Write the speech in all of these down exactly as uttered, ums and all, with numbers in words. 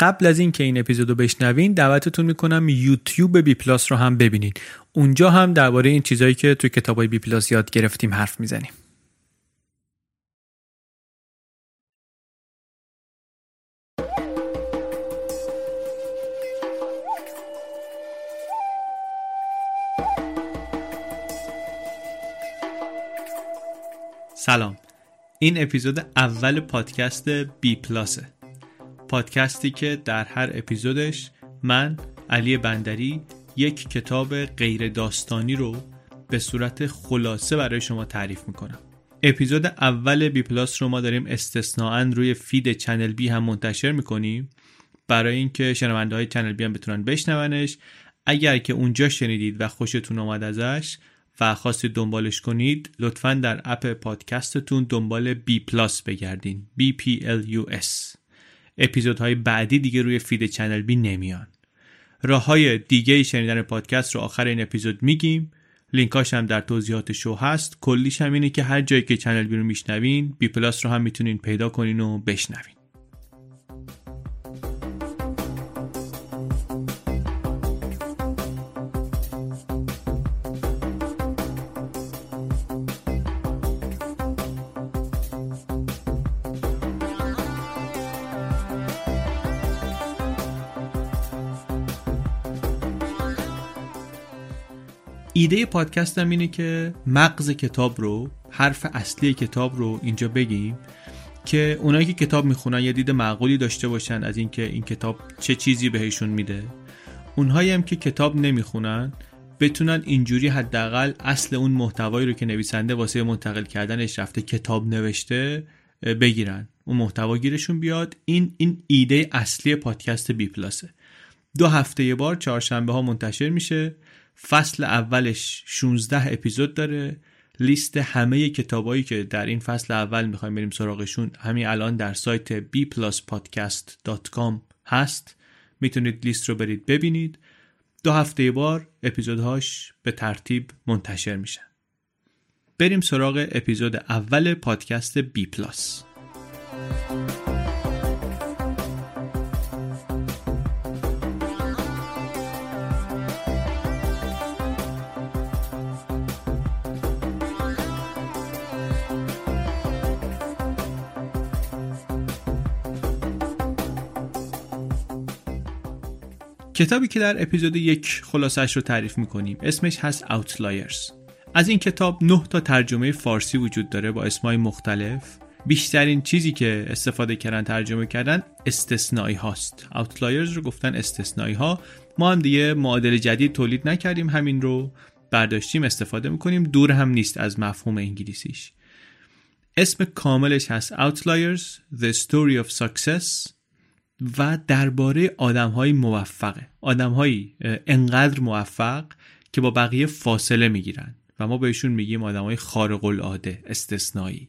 قبل از این که این اپیزودو بشنوین دعوتتون میکنم یوتیوب بی پلاس رو هم ببینید. اونجا هم درباره این چیزایی که توی کتابای بی پلاس یاد گرفتیم حرف میزنیم. سلام، این اپیزود اول پادکست بی پلاسه، پادکستی که در هر اپیزودش من علی بندری یک کتاب غیر داستانی رو به صورت خلاصه برای شما تعریف میکنم. اپیزود اول بی پلاس رو ما داریم استثنااً روی فید چنل بی هم منتشر میکنیم برای اینکه شنونده های چنل بی هم بتونن بشنونش. اگر که اونجا شنیدید و خوشتون اومد ازش و خواستید دنبالش کنید، لطفاً در اپ پادکستتون دنبال بی پلاس بگردین. بی پی ال یو اس. اپیزودهای بعدی دیگه روی فید چنل بی نمیان. راههای دیگه شنیدن پادکست رو آخر این اپیزود میگیم. لینکاش هم در توضیحات شو هست. کلیش هم اینه که هر جایی که چنل بی رو میشنوین، بی پلاس رو هم میتونین پیدا کنین و بشنوین. ایده پادکست هم اینه که مغز کتاب رو، حرف اصلی کتاب رو اینجا بگیم که اونایی که کتاب میخونن یه دید معقولی داشته باشن از اینکه این کتاب چه چیزی بهشون میده. اونهایی هم که کتاب نمیخونن بتونن اینجوری حداقل اصل اون محتوایی رو که نویسنده واسه منتقل کردنش رفته کتاب نوشته بگیرن، اون محتوا گیرشون بیاد. این این ایده اصلی پادکست بی پلاسه. دو هفته یه بار چهارشنبه ها منتشر میشه. فصل اولش شانزده اپیزود داره. لیست همه کتابایی که در این فصل اول میخوایم بریم سراغشون همین الان در سایت بی پلاس پادکست دات کام هست. میتونید لیست رو برید ببینید. دو هفته بار اپیزودهاش به ترتیب منتشر میشن. بریم سراغ اپیزود اول پادکست بی پلاس. کتابی که در اپیزود یک خلاصش رو تعریف میکنیم اسمش هست Outliers. از این کتاب نه تا ترجمه فارسی وجود داره با اسمای مختلف. بیشترین چیزی که استفاده کردن ترجمه کردن استثنایی هاست. Outliers رو گفتن استثنایی ها. ما هم دیگه معادل جدید تولید نکردیم، همین رو برداشتیم استفاده میکنیم. دور هم نیست از مفهوم انگلیسیش. اسم کاملش هست Outliers The Story of Success و درباره آدم‌های موفقه، آدم‌های انقدر موفق که با بقیه فاصله می‌گیرن و ما بهشون میگیم آدم‌های خارق العاده، استثنایی.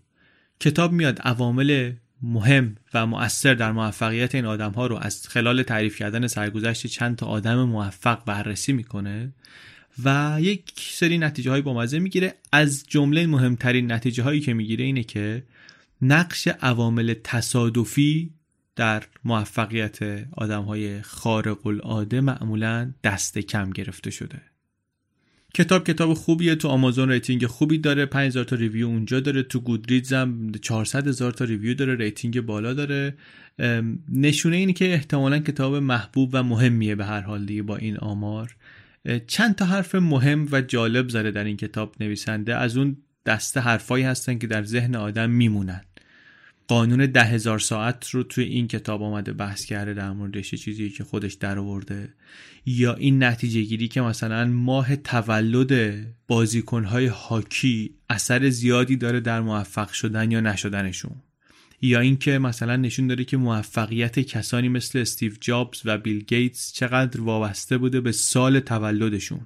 کتاب میاد عوامل مهم و مؤثر در موفقیت این آدم‌ها رو از خلال تعریف کردن سرگذشت چند تا آدم موفق بررسی میکنه و یک سری نتیجه‌های بامزه میگیره. از جمله مهمترین نتیجه‌هایی که میگیره اینه که نقش عوامل تصادفی در موفقیت آدم‌های خارق العاده معمولاً دست کم گرفته شده. کتاب کتاب خوبیه، تو آمازون ریتینگ خوبی داره، پنج هزار تا ریویو اونجا داره، تو گودریدز هم چهارصد هزار تا ریویو داره، ریتینگ بالا داره. نشونه اینه که احتمالاً کتاب محبوب و مهمیه به هر حال دیگه. با این آمار چند تا حرف مهم و جالب زده در این کتاب نویسنده، از اون دسته حرفایی هستن که در ذهن آدم میمونن. قانون ده هزار ساعت رو توی این کتاب آمده بحث کرده در موردش، چیزی که خودش در آورده. یا این نتیجه گیری که مثلا ماه تولد بازیکنهای هاکی اثر زیادی داره در موفق شدن یا نشدنشون. یا این که مثلا نشون داره که موفقیت کسانی مثل استیو جابز و بیل گیتس چقدر وابسته بوده به سال تولدشون.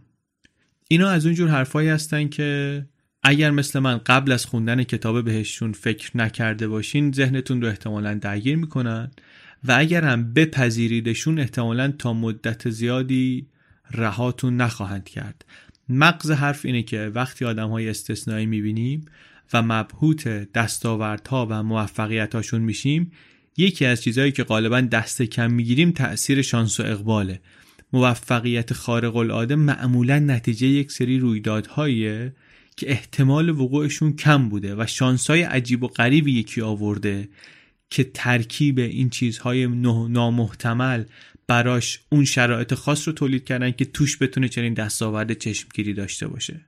اینا از اونجور حرفایی هستن که اگر مثل من قبل از خوندن کتاب بهشون فکر نکرده باشین، ذهنتون رو احتمالاً درگیر میکنن و اگر هم بپذیریدشون احتمالاً تا مدت زیادی رهاتون نخواهند کرد. مغز حرف اینه که وقتی آدم‌های استثنایی میبینیم و مبهوت دستاوردها و موفقیتاشون میشیم، یکی از چیزهایی که غالباً دست کم میگیریم تأثیر شانس و اقباله. موفقیت خارق العاده معمولاً نتیجه یک سری رویدادهاییه که احتمال وقوعشون کم بوده و شانس‌های عجیب و غریبی یکی آورده که ترکیب این چیزهای نامحتمل براش اون شرایط خاص رو تولید کردن که توش بتونه چنین دستاورد چشمگیری داشته باشه.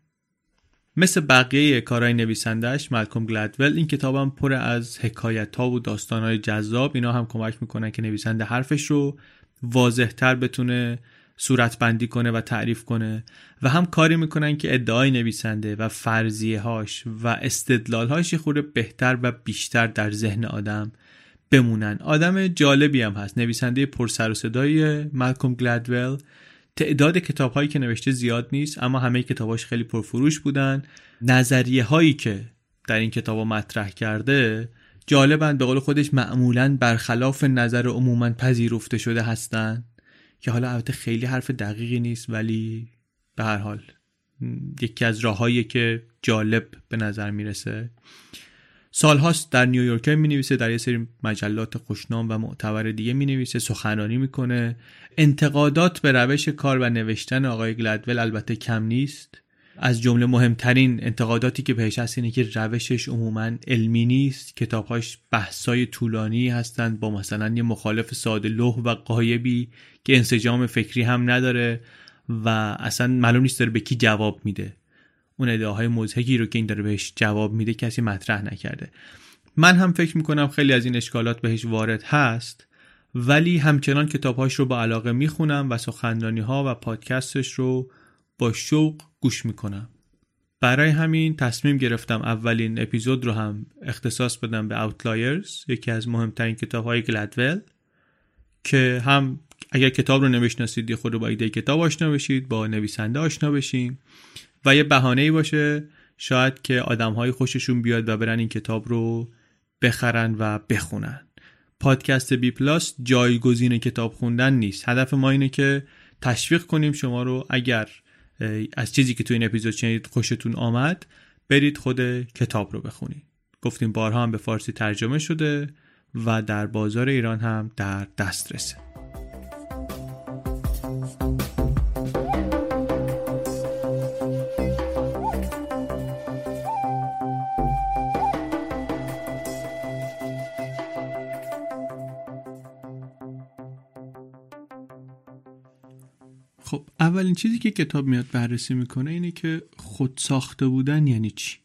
مثل بقیه کارهای نویسندهش مالکوم گلدول، این کتابم پر از حکایت‌ها و داستان‌های جذاب. اینا هم کمک میکنن که نویسنده حرفش رو واضح‌تر بتونه صورت بندی کنه و تعریف کنه و هم کاری میکنن که ادعای نویسنده و فرضیه هاش و استدلال هاش خورده بهتر و بیشتر در ذهن آدم بمونن. آدم جالبی هم هست نویسنده پرسر و صدای مالکوم گلدول. تعداد کتاب هایی که نوشته زیاد نیست، اما همه کتاباش خیلی پرفروش بودن. نظریه هایی که در این کتابا مطرح کرده جالبن، به قول خودش معمولاً برخلاف نظر عموماً پذیرفته شده هستن، که حالا البته خیلی حرف دقیقی نیست ولی به هر حال یکی از راهایی که جالب به نظر میرسه. سالهاست در نیویورک می نویسه، در یه سری مجلات خوشنام و معتبر دیگه می نویسه، سخنرانی میکنه. انتقادات به روش کار و نوشتن آقای گلدول البته کم نیست. از جمله مهمترین انتقاداتی که بهش هست اینه که روشش عموما علمی نیست. کتابهاش بحثای طولانی هستند با مثلا یه مخالف ساده لوح و قایبی که انسجام فکری هم نداره و اصلا معلوم نیست داره به کی جواب میده. اون ادعاهای مضحکی رو که این داره بهش جواب میده کسی مطرح نکرده. من هم فکر میکنم خیلی از این اشکالات بهش وارد هست، ولی همچنان کتابهاش رو با علاقه میخونم و سخنرانی‌ها و پادکستش رو با شوق گوش میکنم. برای همین تصمیم گرفتم اولین اپیزود رو هم اختصاص بدم به Outliers، یکی از مهمترین کتاب‌های گلدول که هم اگر کتاب رو نمی‌شناسید یه خورده با ایده کتاب آشنا بشید، با نویسنده آشنا بشین و یه بهانه‌ای باشه شاید که آدم‌های خوششون بیاد و برن این کتاب رو بخرن و بخونن. پادکست بی پلاس جایگزین کتاب خوندن نیست. هدف ما اینه که تشویق کنیم شما رو، اگر از چیزی که تو این اپیزود شنیدید خوشتون آمد برید خود کتاب رو بخونید. گفتیم بارها هم به فارسی ترجمه شده و در بازار ایران هم در دسترسه. خب اولین چیزی که کتاب میاد بررسی میکنه اینه که خودساخته بودن یعنی چی؟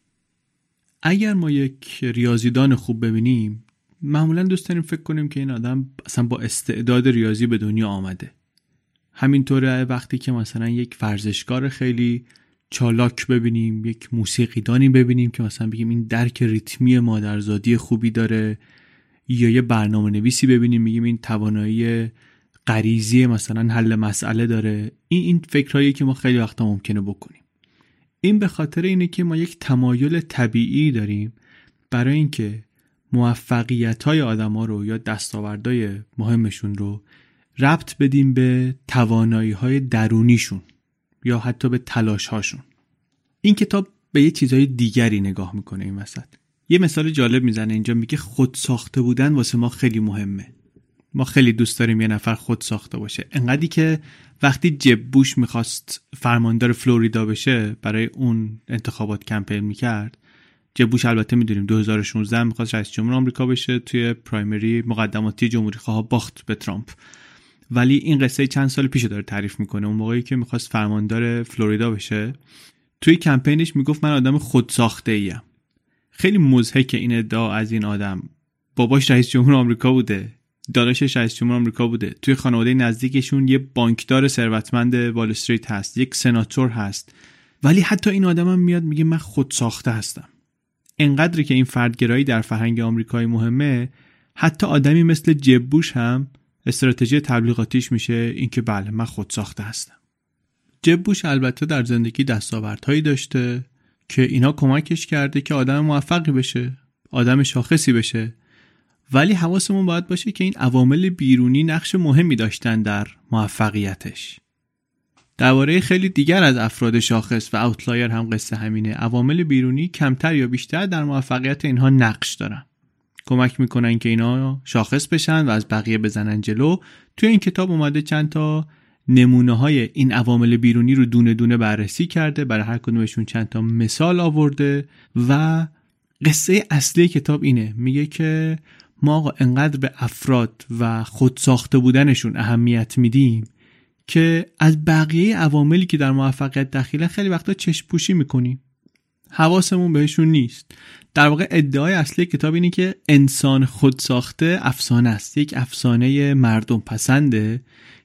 اگر ما یک ریاضیدان خوب ببینیم معمولا دوست داریم فکر کنیم که این آدم اصلا با استعداد ریاضی به دنیا آمده. همینطوره وقتی که مثلا یک ورزشکار خیلی چالاک ببینیم، یک موسیقیدانی ببینیم که مثلا بگیم این درک ریتمی مادرزادی خوبی داره، یا یه برنامه نویسی ببینیم میگیم این توانایی غریزی مثلا حل مسئله داره. این این فکرهایی که ما خیلی وقتا ممکنه بکنیم. این به خاطر اینه که ما یک تمایل طبیعی داریم برای اینکه موفقیت‌های آدم‌ها رو یا دستاوردهای مهمشون رو ربط بدیم به توانایی‌های درونیشون یا حتی به تلاش‌هاشون. این کتاب به یه چیزهای دیگری نگاه می‌کنه این وسط. یه مثال جالب میزنه اینجا، میگه خود ساخته بودن واسه ما خیلی مهمه. ما خیلی دوست داریم یه نفر خود ساخته باشه. انقدری که وقتی جب بوش میخواست فرماندار فلوریدا بشه برای اون انتخابات کمپین میکرد. جب بوش البته میدونیم دو هزار و شانزده میخواست رئیس جمهور آمریکا بشه، توی پرایمری مقدماتی جمهوری خواه باخت به ترامپ. ولی این قصه چند سال پیش داره تعریف میکنه، اون موقعی که میخواست فرماندار فلوریدا بشه توی کمپینش میگفت من آدم خود ساخته ایم. خیلی مضحکه این ادعا از این آدم. باباش رئیس جمهور آمریکا بوده، داداشش رئیس جمهور آمریکا بوده، توی خانواده نزدیکشون یه بانکدار ثروتمند وال استریت هست، یک سناتور هست، ولی حتی این آدمم میاد میگه من خود ساخته هستم. انقدری که این فردگرایی در فرهنگ آمریکایی مهمه، حتی آدمی مثل جب بوش هم استراتژی تبلیغاتیش میشه اینکه بله من خود ساخته هستم. جب بوش البته در زندگی دستاوردهایی داشته که اینا کمکش کرده که آدم موفقی بشه، آدم شاخصی بشه، ولی حواسمون باید باشه که این عوامل بیرونی نقش مهمی داشتن در موفقیتش. درباره خیلی دیگر از افراد شاخص و اوتلایر هم قصه همینه. عوامل بیرونی کمتر یا بیشتر در موفقیت اینها نقش دارن، کمک میکنن که اینا شاخص بشن و از بقیه بزنن جلو. توی این کتاب اومده چند تا نمونه های این عوامل بیرونی رو دونه دونه بررسی کرده، برای هر کدومشون چند تا مثال آورده و قصه اصلی کتاب اینه. میگه که ما آقا انقدر به افراد و خودساخته بودنشون اهمیت میدیم که از بقیه عواملی که در موفقیت دخیلن خیلی وقتا چشم پوشی میکنیم، حواسمون بهشون نیست. در واقع ادعای اصلی کتاب اینه که انسان خودساخته افسانه است، یک افسانه مردم پسنده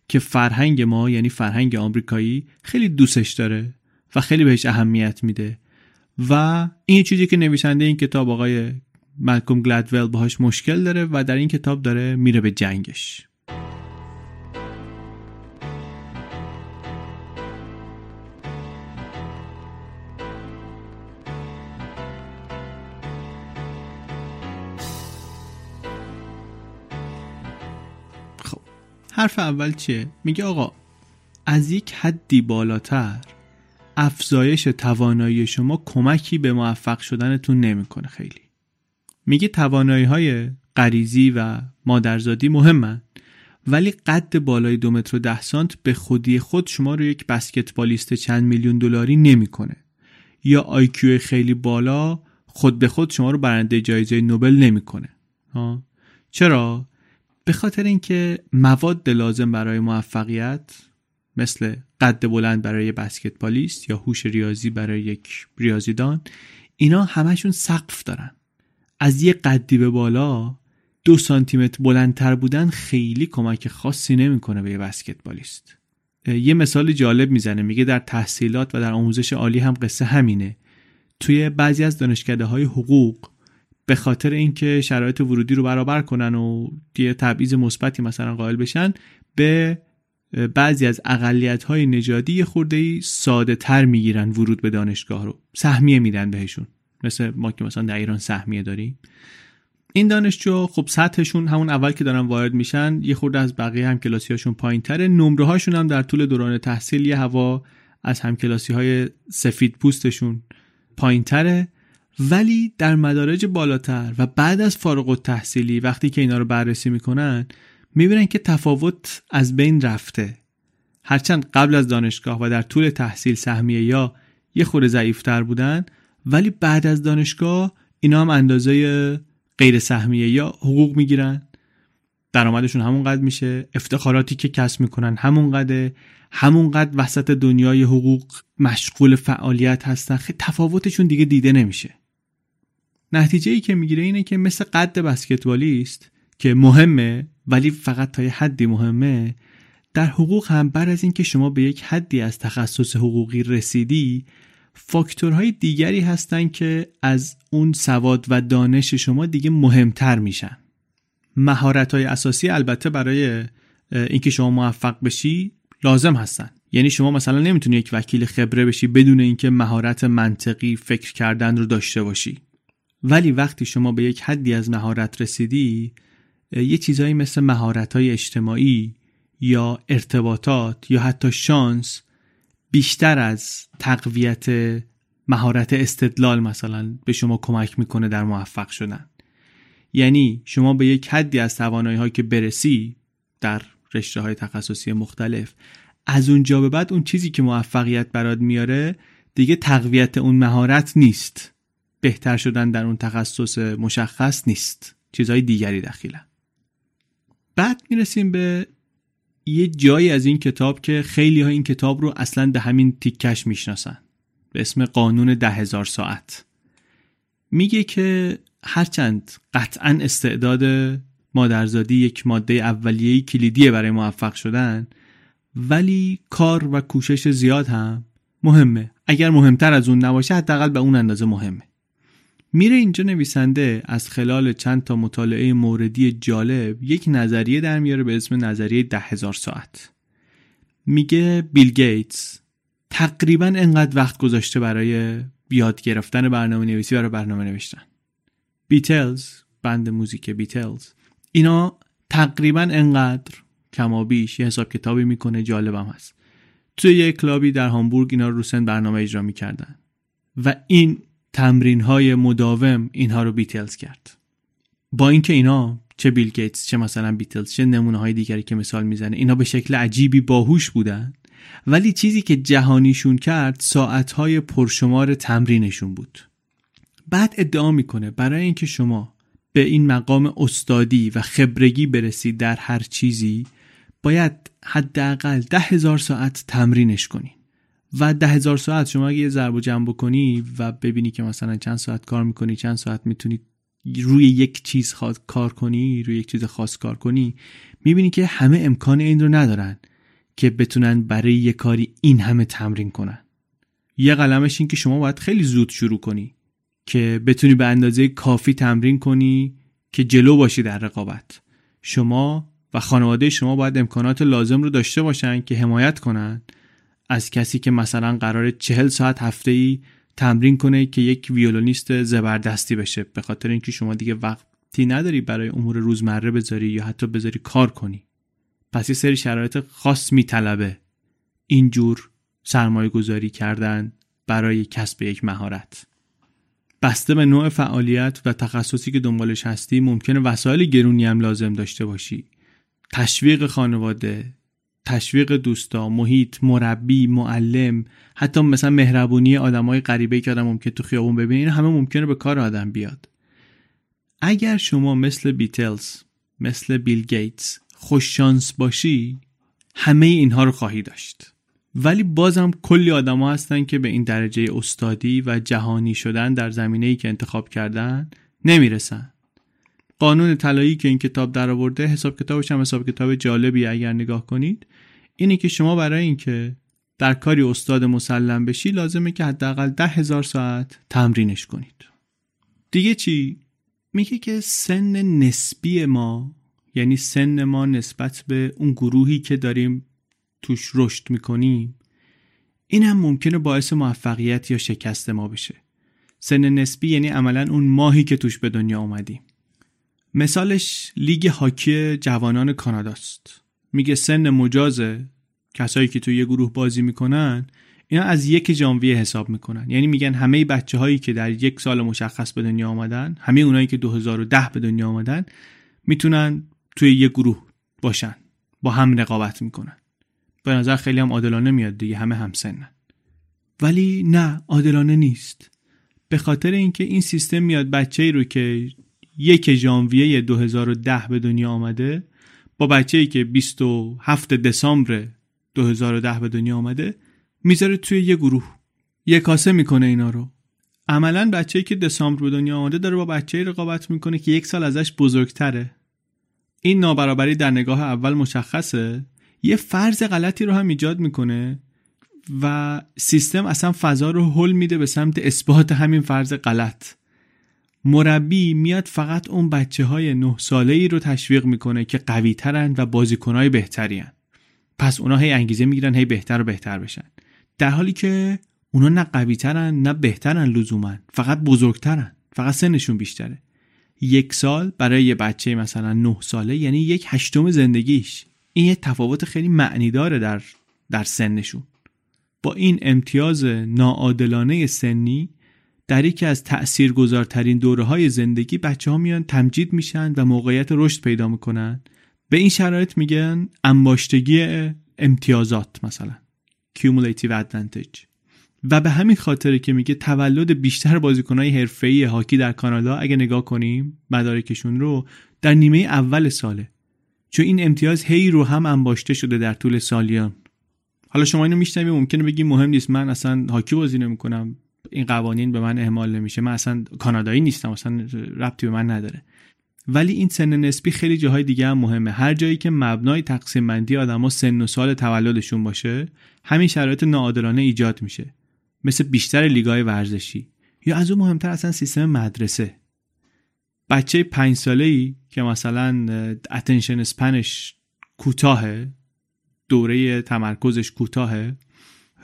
که فرهنگ ما یعنی فرهنگ آمریکایی خیلی دوستش داره و خیلی بهش اهمیت میده و این چیزی که نویسنده این کتاب آقای مالکوم گلادول باهاش مشکل داره و در این کتاب داره میره به جنگش. خب حرف اول چیه؟ میگه آقا از یک حدی بالاتر افزایش توانایی شما کمکی به موفق شدنتون نمیکنه. خیلی میگه توانایی‌های غریزی و مادرزادی مهمن، ولی قد بالای دو متر و ده سانت به خودی خود شما رو یک بسکتبالیست چند میلیون دلاری نمی‌کنه، یا آیکیو خیلی بالا خود به خود شما رو برنده جایزه نوبل نمی‌کنه. ها چرا؟ به خاطر اینکه مواد لازم برای موفقیت مثل قد بلند برای بسکتبالیست یا هوش ریاضی برای یک ریاضیدان، اینا همشون سقف دارن. از یه قدی به بالا دو سانتیمتر بلندتر بودن خیلی کمک خاصی نمیکنه به یه بسکتبالیست. یه مثال جالب میزنه، میگه در تحصیلات و در آموزش عالی هم قصه همینه. توی بعضی از دانشکده‌های حقوق به خاطر اینکه شرایط ورودی رو برابر کنن و یه تبعیض مثبتی مثلا قائل بشن، به بعضی از اقلیت‌های نژادی خورده‌ای ساده‌تر میگیرن ورود به دانشگاه رو، سهمیه میدن بهشون، مثل ما که مثلا در ایران سهمیه داریم. این دانشجو خب سطحشون همون اول که دارن وارد میشن یه خورده از بقیه همکلاسی‌هاشون پایین‌تره، نمره‌هاشون هم در طول دوران تحصیل یه هوا از همکلاسی‌های سفید پوستشون پایین‌تره. ولی در مدارج بالاتر و بعد از فارغ التحصیلی وقتی که اینا رو بررسی میکنن میبینن که تفاوت از بین رفته. هرچند قبل از دانشگاه و در طول تحصیل سهمیه یا یه خورده ضعیف‌تر بودن، ولی بعد از دانشگاه اینا هم اندازه غیر سهمیه یا حقوق میگیرن، درآمدشون همونقدر میشه، افتخاراتی که کسب میکنن همونقدره، همونقدر وسط دنیای حقوق مشغول فعالیت هستن، خیلی تفاوتشون دیگه دیده نمیشه. نتیجه ای که میگیره اینه که مثل قد بسکتبالیست که مهمه ولی فقط تا یه حدی مهمه، در حقوق هم بعد از اینکه شما به یک حدی از تخصص حقوقی رسیدی، فاکتورهای دیگری هستن که از اون سواد و دانش شما دیگه مهمتر میشن. مهارت‌های اساسی البته برای اینکه شما موفق بشی لازم هستن، یعنی شما مثلا نمیتونی یک وکیل خبره بشی بدون اینکه مهارت منطقی فکر کردن رو داشته باشی. ولی وقتی شما به یک حدی از مهارت رسیدی، یه چیزایی مثل مهارت‌های اجتماعی یا ارتباطات یا حتی شانس بیشتر از تقویت مهارت استدلال مثلا به شما کمک میکنه در موفق شدن. یعنی شما به یک حدی از توانایی‌هایی که برسی در رشته‌های تخصصی مختلف، از اونجا به بعد اون چیزی که موفقیت برات میاره دیگه تقویت اون مهارت نیست، بهتر شدن در اون تخصص مشخص نیست، چیزهای دیگری دخیلن. بعد میرسیم به یه جایی از این کتاب که خیلی ها این کتاب رو اصلا به همین تیکش میشناسن، به اسم قانون ده هزار ساعت. میگه که هرچند قطعا استعداد مادرزادی یک ماده اولیه‌ای کلیدیه برای موفق شدن، ولی کار و کوشش زیاد هم مهمه. اگر مهمتر از اون نباشه حداقل به اون اندازه مهمه. میره اینجا نویسنده از خلال چند تا مطالعه موردی جالب یک نظریه در میاره به اسم نظریه ده هزار ساعت. میگه بیل گیتس تقریبا انقدر وقت گذاشته برای یاد گرفتن برنامه نویسی، برای برنامه نوشتن. بیتلز، بند موزیک بیتلز، اینا تقریبا انقدر کمابیش یه حساب کتابی میکنه، جالبم هست. توی یه کلابی در هامبورگ اینا رو سن برنامه اجرا میکردن و این تمرین های مداوم اینها رو بیتلز کرد. با اینکه اینا چه بیل گیتس چه مثلا بیتلز چه نمونه های دیگری که مثال میزنه اینا به شکل عجیبی باهوش بودن، ولی چیزی که جهانیشون کرد ساعت های پرشمار تمرینشون بود. بعد ادعا میکنه برای اینکه شما به این مقام استادی و خبرگی برسید در هر چیزی باید حداقل ده هزار ساعت تمرینش کنی و ده هزار ساعت شما اگه یه ضرب و جمع بکنی و ببینی که مثلا چند ساعت کار میکنی، چند ساعت میتونی روی یک چیز خاص کار کنی، روی یک چیز خاص کار کنی، میبینی که همه امکان این رو ندارن که بتونن برای یه کاری این همه تمرین کنن. یه قلمش این که شما باید خیلی زود شروع کنی که بتونی به اندازه کافی تمرین کنی که جلو باشی در رقابت. شما و خانواده شما باید امکانات لازم رو داشته باشن که حمایت کنن از کسی که مثلا قراره چهل ساعت هفته‌ای تمرین کنه که یک ویولونیست زبردستی بشه، به خاطر اینکه شما دیگه وقتی نداری برای امور روزمره بذاری یا حتی بذاری کار کنی. پس یه سری شرایط خاص میطلبه اینجور سرمایه گذاری کردن برای کسب یک مهارت. بسته به نوع فعالیت و تخصصی که دنبالش هستی ممکنه وسایل گرونی هم لازم داشته باشی. تشویق خانواده، تشویق دوستا، محیط، مربی، معلم، حتی مثلا مهربونی آدمای غریبه‌ای که آدم ممکنه تو خیابون ببینین، همه ممکنه به کار آدم بیاد. اگر شما مثل بیتلز، مثل بیل گیتس خوش شانس باشی، همه اینها رو خواهی داشت. ولی بازم کلی آدم‌ها هستن که به این درجه استادی و جهانی شدن در زمینه‌ای که انتخاب کردن نمیرسن. قانون طلایی که این کتاب درآورده، حساب کتابش هم حساب کتاب جالبی اگر نگاه کنید، اینه که شما برای اینکه در کاری استاد مسلم بشی لازمه که حداقل ده هزار ساعت تمرینش کنید. دیگه چی؟ میگه که سن نسبی ما، یعنی سن ما نسبت به اون گروهی که داریم توش رشد میکنیم، این هم ممکنه باعث موفقیت یا شکست ما بشه. سن نسبی یعنی عملاً اون ماهی که توش به دنیا اومدیم. مثالش لیگ هاکی جوانان کاناداست. میگه سن مجاز کسایی که توی یه گروه بازی میکنن اینا از یک ژانویه حساب میکنن، یعنی میگن همه بچه‌هایی که در یک سال مشخص به دنیا آمدن، همه اونایی که دو هزار و ده به دنیا آمدن میتونن توی یه گروه باشن، با هم رقابت میکنن. به نظر خیلی هم عادلانه میاد دیگه، همه هم سنن. ولی نه، عادلانه نیست، به خاطر اینکه این سیستم میاد بچه‌ای رو که یک ژانویه دو هزار و ده به دنیا آمده با بچه‌ای که بیست و هفتم دسامبر دو هزار و ده به دنیا آمده میذاره توی یه گروه، یه کاسه میکنه اینا رو. عملاً بچه‌ای که دسامبر به دنیا آمده داره با بچه‌ای رقابت میکنه که یک سال ازش بزرگتره. این نابرابری در نگاه اول مشخصه، یه فرض غلطی رو هم ایجاد میکنه و سیستم اصلا فضا رو هول میده به سمت اثبات همین فرض غلط. مربی میاد فقط اون بچه های نه ساله‌ای رو تشویق میکنه که قوی ترن و بازیکنهای بهتری هن. پس اونا هی انگیزه میگیرن هی بهتر و بهتر بشن، در حالی که اونا نه قوی ترن نه بهترن لزومن، فقط بزرگترن. فقط سنشون بیشتره. یک سال برای یه بچه مثلا نه ساله یعنی یک هشتم زندگیش. این یه تفاوت خیلی معنی داره در در سنشون. با این امتیاز ناعادلانه سنی در یکی از تأثیرگذارترین دوره‌های زندگی بچه‌ها میان تمجید میشن و موقعیت رشد پیدا میکنن. به این شرایط میگن انباشتگی امتیازات، مثلا cumulative advantage. و به همین خاطره که میگه تولد بیشتر بازیکن‌های حرفه‌ای هاکی در کانادا اگه نگاه کنیم مدارکشون رو در نیمه اول ساله، چون این امتیاز هی رو هم انباشته شده در طول سالیان. حالا شما اینو میشنوید ممکنه بگی مهم نیست، من اصلا هاکی بازی نمی‌کنم، این قوانین به من اهمال نمیشه، من اصلا کانادایی نیستم، اصلا ربطی به من نداره. ولی این سن نسبی خیلی جاهای دیگه هم مهمه. هر جایی که مبنای تقسیم بندی آدما سن و سال تولدشون باشه، همین شرایط ناعادلانه ایجاد میشه، مثل بیشتر لیگای ورزشی یا از اون مهمتر اصلا سیستم مدرسه. بچه پنج ساله‌ای که مثلا اتنشن اسپنش کوتاهه، دوره تمرکزش کوتاهه،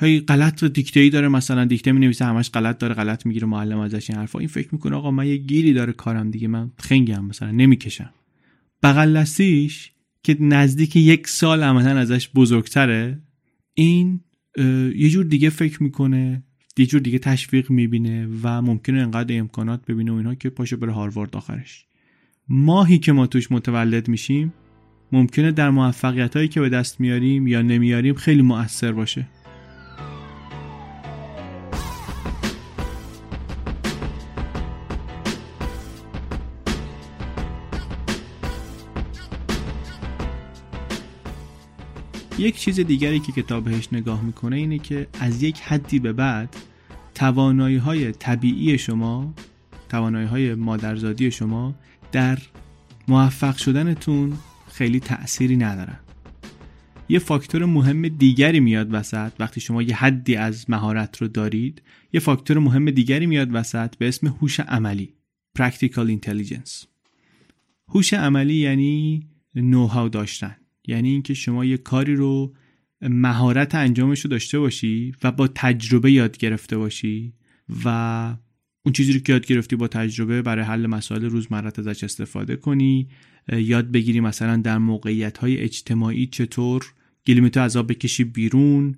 هی غلط رو دیکته‌ای داره، مثلا دیکته می‌نویسه همش غلط داره، غلط میگیره معلم ازش این حرفا، این فکر میکنه آقا من یه گیری داره کارم دیگه، من خنگم مثلا نمیکشم. بغل دستیش که نزدیک یک سال مثلا ازش بزرگتره، این یه جور دیگه فکر میکنه، یه جور دیگه تشویق میبینه و ممکنه انقدر امکانات ببینه و اینها که پاشه بره هاروارد. آخرش ماهی که ما توش متولد میشیم ممکنه در موفقیتایی که به دست میاریم یا نمیاریم خیلی مؤثر باشه. یک چیز دیگری که کتاب بهش نگاه میکنه اینه که از یک حدی به بعد توانایی های طبیعی شما، توانایی های مادرزادی شما در موفق شدنتون خیلی تأثیری ندارن. یه فاکتور مهم دیگری میاد وسط. وقتی شما یه حدی از مهارت رو دارید، یه فاکتور مهم دیگری میاد وسط به اسم هوش عملی، practical intelligence. هوش عملی یعنی نوهاو داشتن، یعنی اینکه شما یه کاری رو مهارت انجامش رو داشته باشی و با تجربه یاد گرفته باشی و اون چیزی رو که یاد گرفتی با تجربه برای حل مسائل روزمره ازش استفاده کنی، یاد بگیری مثلا در موقعیت‌های اجتماعی چطور گلیمتو از آب بکشی بیرون،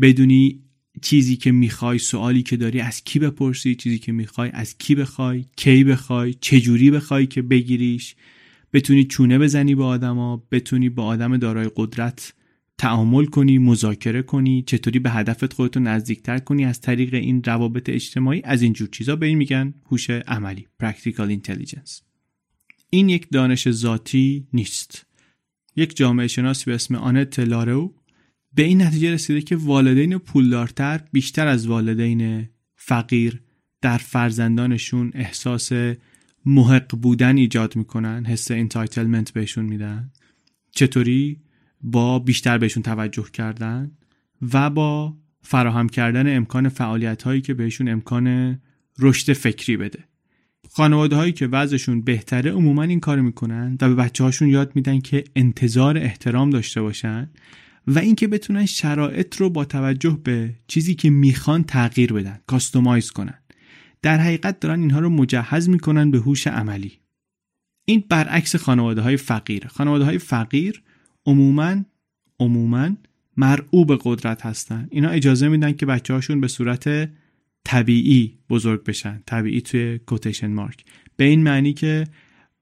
بدونی چیزی که میخوای، سوالی که داری از کی بپرسی، چیزی که میخوای از کی بخوای، کی بخوای، چه جوری بخوای که بگیریش، بتونی چونه بزنی با آدما، بتونی با آدم دارای قدرت تعامل کنی، مذاکره کنی، چطوری به هدفت خودت نزدیکتر کنی از طریق این روابط اجتماعی، از این جور چیزا. به این میگن هوش عملی، practical intelligence. این یک دانش ذاتی نیست. یک جامعه شناس به اسم آنت تلاروو به این نتیجه رسیده که والدین پولدارتر بیشتر از والدین فقیر در فرزندانشون احساس محق بودن ایجاد میکنن، حس انتایتلمنت بهشون میدن. چطوری؟ با بیشتر بهشون توجه کردن و با فراهم کردن امکان فعالیت هایی که بهشون امکان رشد فکری بده. خانواده هایی که وضعشون بهتره عموما این کار میکنن و به بچه هاشون یاد میدن که انتظار احترام داشته باشن و اینکه بتونن شرایط رو با توجه به چیزی که میخوان تغییر بدن، کاستومایز کنن. در حقیقت دارن اینها رو مجهز میکنن به هوش عملی. این برعکس خانواده های فقیر. خانواده های فقیر عموماً عموماً مرعوب قدرت هستن. اینا اجازه میدن که بچه‌هاشون به صورت طبیعی بزرگ بشن. طبیعی توی کوتیشن مارک. به این معنی که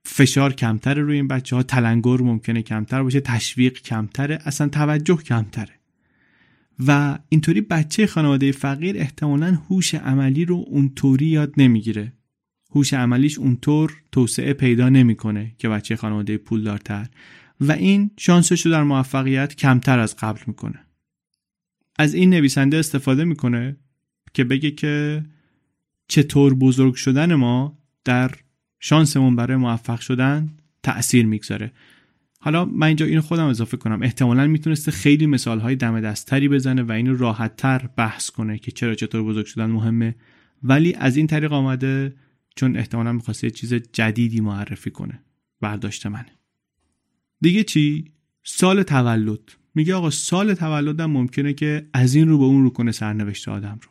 فشار کمتر روی این بچه‌ها، تلنگر ممکنه کمتر باشه، تشویق کمتره، اصلا توجه کمتره. و اینطوری بچه خانواده فقیر احتمالاً هوش عملی رو اونطوری یاد نمیگیره. هوش عملیش اونطور توسعه پیدا نمیکنه که بچه خانواده پولدارتر و این شانسش رو در موفقیت کمتر از قبل میکنه. از این نویسنده استفاده میکنه که بگه که چطور بزرگ شدن ما در شانسمون برای موفق شدن تأثیر میگذاره. حالا من اینجا اینو خودم اضافه کنم، احتمالاً میتونسته خیلی مثالهای دم دست‌تری بزنه و اینو راحت‌تر بحث کنه که چرا چطور بزرگ شدن مهمه، ولی از این طریق آمده چون احتمالاً می‌خواسته یه چیز جدیدی معرفی کنه. برداشت منه. دیگه چی؟ سال تولد. میگه آقا سال تولدم ممکنه که از این رو به اون رو کنه سرنوشت آدم رو.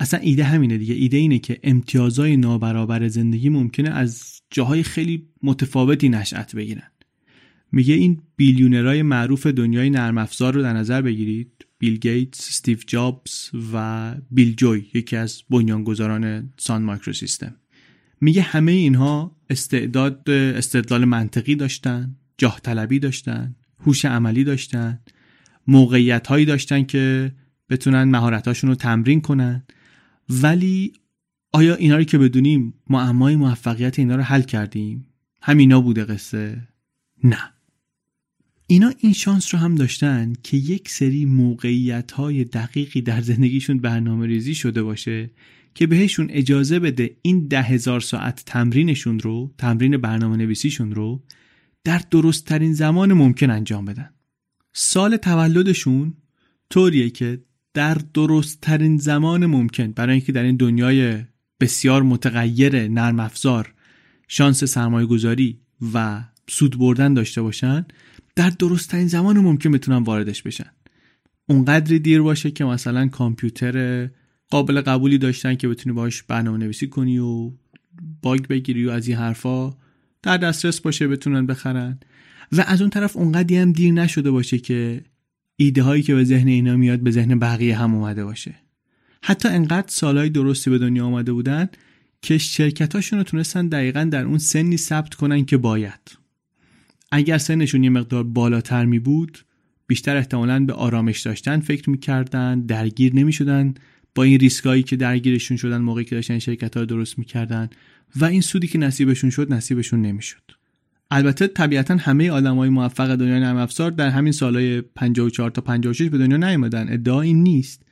اصلا ایده همینه دیگه. ایده اینه که امتیازهای نابرابر زندگی ممکنه از جاهای خیلی متفاوتی نشأت بگیرن. میگه این بیلیونرهای معروف دنیای نرم افزار رو در نظر بگیرید، بیل گیتس، استیو جابز و بیل جوی، یکی از بنیانگذاران سان مایکروسیستم. میگه همه اینها استعداد استدلال منطقی داشتن، جاه طلبی داشتن، هوش عملی داشتن، موقعیت‌هایی داشتن که بتونن مهارت‌هاشون رو تمرین کنن. ولی آیا اینا رو که بدونیم معمای موفقیت اینا رو حل کردیم؟ همینا بوده قصه؟ نه. اینا این شانس رو هم داشتن که یک سری موقعیت‌های دقیقی در زندگیشون برنامه‌ریزی شده باشه که بهشون اجازه بده این ده هزار ساعت تمرینشون رو، تمرین برنامه‌نویسیشون رو در درست‌ترین زمان ممکن انجام بدن. سال تولدشون طوریه که در درست‌ترین زمان ممکن، برای اینکه در این دنیای بسیار متغیر نرم افزار شانس سرمایه‌گذاری و سود بردن داشته باشن، در درست‌ترین زمان ممکن بتونن واردش بشن. اونقدری دیر باشه که مثلا کامپیوتر قابل قبولی داشتن که بتونی باهاش برنامه‌نویسی کنی و باگ بگیری و از این حرفا، در دسترس باشه بتونن بخرن. و از اون طرف اونقدی هم دیر نشده باشه که ایده هایی که به ذهن اینا میاد به ذهن بقیه هم اومده باشه. حتی انقدر سالهای درستی به دنیا اومده بودن که شرکتاشون رو تونستن دقیقاً در اون سنی ثبت کنن که باید. اگر سنشون یه مقدار بالاتر می بود، بیشتر احتمالاً به آرامش داشتن فکر می‌کردن، درگیر نمی‌شدن با این ریسکایی که درگیرشون شدن موقعی که داشتن شرکت‌ها رو درست می‌کردن و این سودی که نصیبشون شد نصیبشون نمی‌شد. البته طبیعتاً همه آدمای موفق دنیای نرم افزار در همین سالهای پنجاه و چهار تا پنجاه و شش به دنیا نیومدن، ادعای نیست.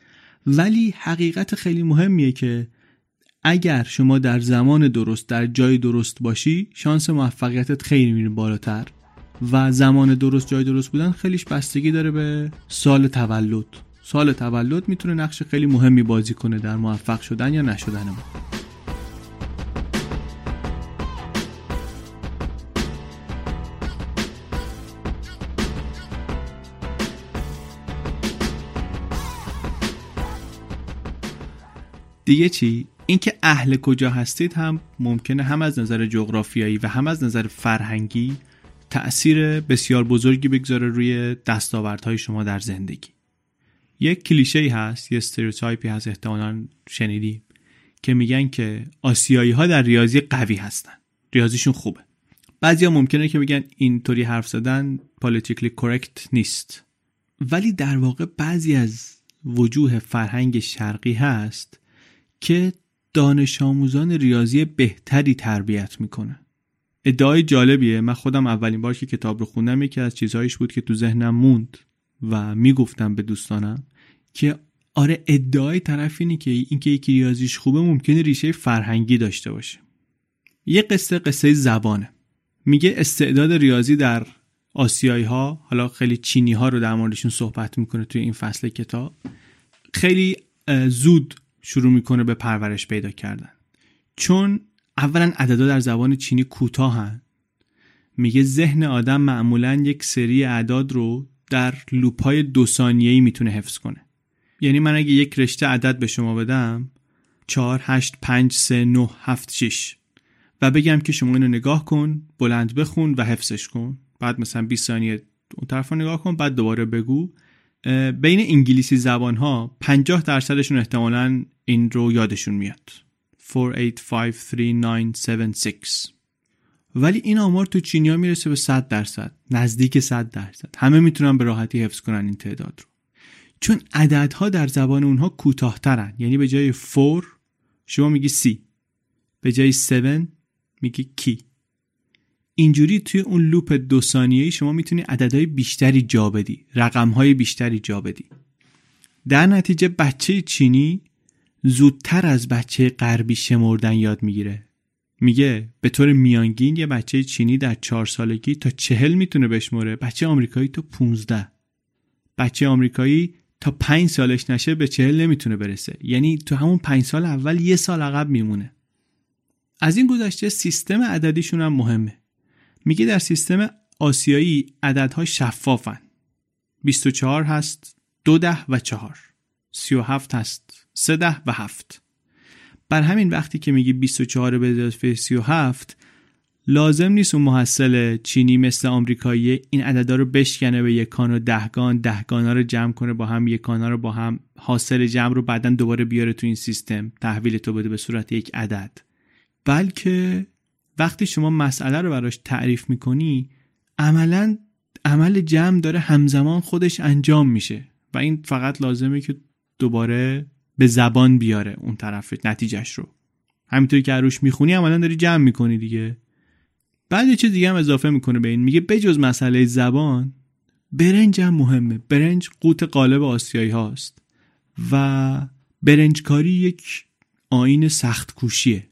ولی حقیقت خیلی مهمیه که اگر شما در زمان درست، در جای درست باشی، شانس موفقیتت خیلی میره بالاتر. و زمان درست، جای درست بودن خیلیش بستگی داره به سال تولد. سال تولد میتونه نقش خیلی مهمی بازی کنه در موفق شدن یا نشدن ما. دیگه چی؟ اینکه اهل کجا هستید هم ممکنه هم از نظر جغرافیایی و هم از نظر فرهنگی تأثیر بسیار بزرگی بگذاره روی دستاوردهای شما در زندگی. یک کلیشه‌ای هست، یک استریوتایپی هست، احتمالاً شنیدیم، که میگن که آسیایی‌ها در ریاضی قوی هستن، ریاضیشون خوبه. بعضیا ممکنه که بگن اینطوری حرف زدن پالیتیکلی کورکت نیست، ولی در واقع بعضی از وجوه فرهنگ شرقی هست که دانش آموزان ریاضی بهتری تربیت میکنه. ادعای جالبیه. من خودم اولین بار که کتاب رو خوندم یکی از چیزهایش بود که تو ذهنم موند و میگفتم به دوستانم که آره، ادعای طرف اینه که اینکه یکی ریاضیش خوبه ممکنه ریشه فرهنگی داشته باشه. یه قصه قصه زبانه. میگه استعداد ریاضی در آسیایی ها، حالا خیلی چینی ها رو در موردشون صحبت میکنه توی این فصل کتاب، خیلی زود شروع میکنه به پرورش پیدا کردن، چون اولا عددا در زبان چینی کوتاهن. میگه ذهن آدم معمولا یک سری اعداد رو در لوپای دو ثانیه‌ای میتونه حفظ کنه. یعنی من اگه یک رشته عدد به شما بدم چهار، هشت، پنج، سه، نه، هفت، شش و بگم که شما اینو نگاه کن، بلند بخون و حفظش کن، بعد مثلا بیست ثانیه اون طرفو نگاه کن، بعد دوباره بگو، بین انگلیسی زبان‌ها پنجاه درصدشون احتمالاً این رو یادشون میاد. چهار، هشت، پنج، سه، نه، هفت، شش. ولی این آمار تو چینی‌ها میرسه به صد درصد، نزدیک صد درصد. همه میتونن به راحتی حفظ کنن این تعداد رو، چون عددها در زبان اونها کوتاه‌ترن. یعنی به جای چهار شما میگی سی، به جای هفت میگی کی. اینجوری توی اون لوپ دو ثانیه‌ای شما میتونی عددهای بیشتری جا بدی، رقمهای بیشتری جا بدی. در نتیجه بچه چینی زودتر از بچه غربی شمردن یاد میگیره. میگه به طور میانگین یه بچه چینی در چهار سالگی تا چهل میتونه بشموره، بچه آمریکایی تا پونزده. بچه آمریکایی تا پنج سالش نشه به چهل نمیتونه برسه، یعنی تو همون پنج سال اول یه سال عقب میمونه. از این گذشته سیستم عددیشون هم مهمه. میگه در سیستم آسیایی عددها شفافن، بیست و چهار هست، دو ده و چهار. سی و هفت هست. سه ده و هفت. بر همین وقتی که میگی بیست و چهار به اضافه سی و هفت، لازم نیست اون محصل چینی مثل آمریکایی این عددا رو بشکنه به یکان و دهگان، دهگانا رو جمع کنه با هم، یکانا رو با هم، حاصل جمع رو بعداً دوباره بیاره تو این سیستم تحویل تو بده به صورت یک عدد. بلکه وقتی شما مسئله رو براش تعریف میکنی، عملاً عمل جمع داره همزمان خودش انجام میشه و این فقط لازمه که دوباره به زبان بیاره اون طرف نتیجهش رو. همینطوری که روش میخونی عملاً داری جمع میکنی دیگه. بعد یه چیز دیگه هم اضافه میکنه به این، میگه بجز مسئله زبان، برنج هم مهمه. برنج قوت قالب آسیایی هاست و برنجکاری یک آیین سخت کوشیه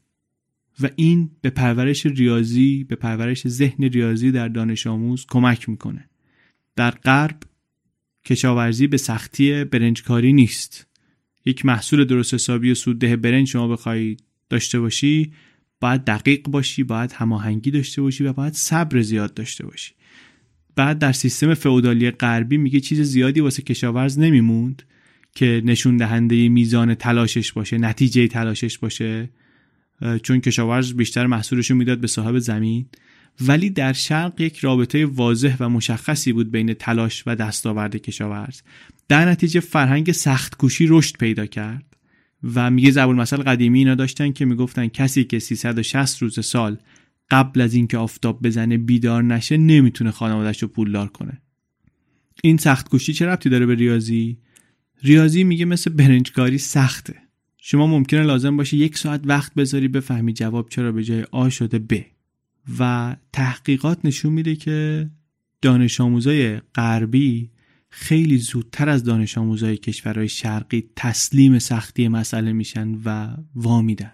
و این به پرورش ریاضی، به پرورش ذهن ریاضی در دانش آموز کمک میکنه. در غرب کشاورزی به سختی برنجکاری نیست. یک محصول درست حسابی و سودده برنج شما بخوای داشته باشی، باید دقیق باشی، باید هماهنگی داشته باشی و باید صبر زیاد داشته باشی. بعد در سیستم فئودالی غربی میگه چیز زیادی واسه کشاورز نمیموند که نشون دهنده میزان تلاشش باشه، نتیجه تلاشش باشه، چون کشاورز بیشتر محصولش رو میداد به صاحب زمین. ولی در شرق یک رابطه واضح و مشخصی بود بین تلاش و دستاورد کشاورز. در نتیجه فرهنگ سخت‌کوشی رشد پیدا کرد و میگه ضرب المثل قدیمی اینا داشتن که میگفتن کسی که سیصد و شصت روز سال قبل از اینکه آفتاب بزنه بیدار نشه نمیتونه خانواده‌شو پولدار کنه. این سخت‌کوشی چه ربطی داره به ریاضی؟ ریاضی میگه مثل برنجکاری سخته. شما ممکنه لازم باشه یک ساعت وقت بذاری بفهمی جواب چرا به جای آ شده ب. و تحقیقات نشون میده که دانش آموزای غربی خیلی زودتر از دانش آموزای کشورهای شرقی تسلیم سختی مسئله میشن و وا میدن.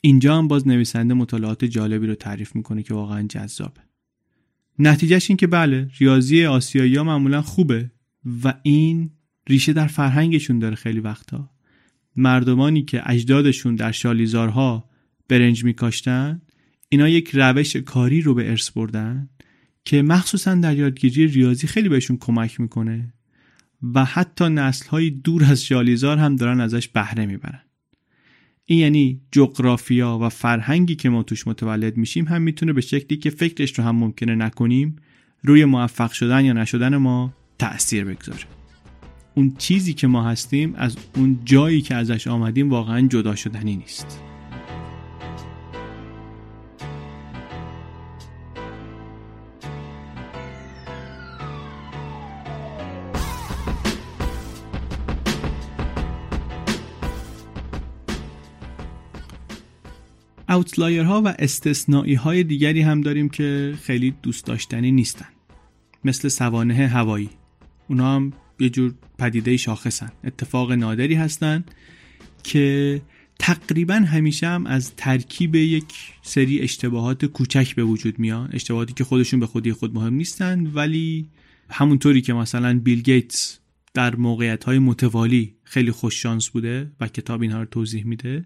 اینجا هم باز نویسنده مطالعات جالبی رو تعریف میکنه که واقعا جذابه. نتیجهش این که بله، ریاضی آسیایی‌ها معمولا خوبه و این ریشه در فرهنگشون داره. خیلی وقتا مردمانی که اجدادشون در شالیزارها برنج میکاشتن، اینا یک روش کاری رو به ارث بردن که مخصوصا در یادگیری ریاضی خیلی بهشون کمک میکنه و حتی نسل‌های دور از شالیزار هم دارن ازش بهره میبرن. این یعنی جغرافیا و فرهنگی که ما توش متولد میشیم هم میتونه به شکلی که فکرش رو هم ممکنه نکنیم روی موفق شدن یا نشدن ما تأثیر بگذاره. اون چیزی که ما هستیم از اون جایی که ازش آمدیم واقعا جدا شدنی نیست. اوتلایر ها و استثنایی های دیگری هم داریم که خیلی دوست داشتنی نیستن، مثل سوانح هوایی. اونا هم یه جور پدیده شاخصن، اتفاق نادری هستن که تقریبا همیشه هم از ترکیب یک سری اشتباهات کوچک به وجود میان، اشتباهاتی که خودشون به خودی خود مهم نیستن، ولی همونطوری که مثلا بیل گیتس در موقعیت‌های متوالی خیلی خوش شانس بوده و کتاب اینها رو توضیح میده،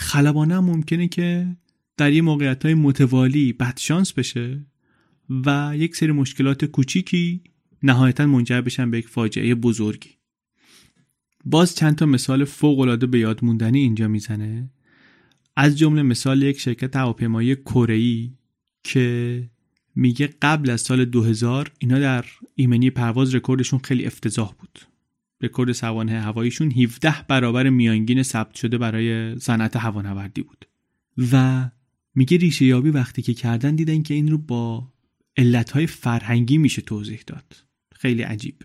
خلبانه ممکنه که در یه موقعیت‌های متوالی بدشانس بشه و یک سری مشکلات کوچیکی نهایتاً منجر بشن به یک فاجعه بزرگی. باز چند تا مثال فوق‌العاده به یاد موندنی اینجا میزنه، از جمله مثال یک شرکت هواپیمایی کره‌ای که میگه قبل از سال دو هزار اینا در ایمنی پرواز رکوردشون خیلی افتضاح بود. رکورد سوانح هواییشون هفده برابر میانگین ثبت شده برای صنعت هوانوردی بود و میگه ریشه یابی وقتی که کردن دیدن که این رو با علتهای فرهنگی میشه توضیح داد. خیلی عجیب.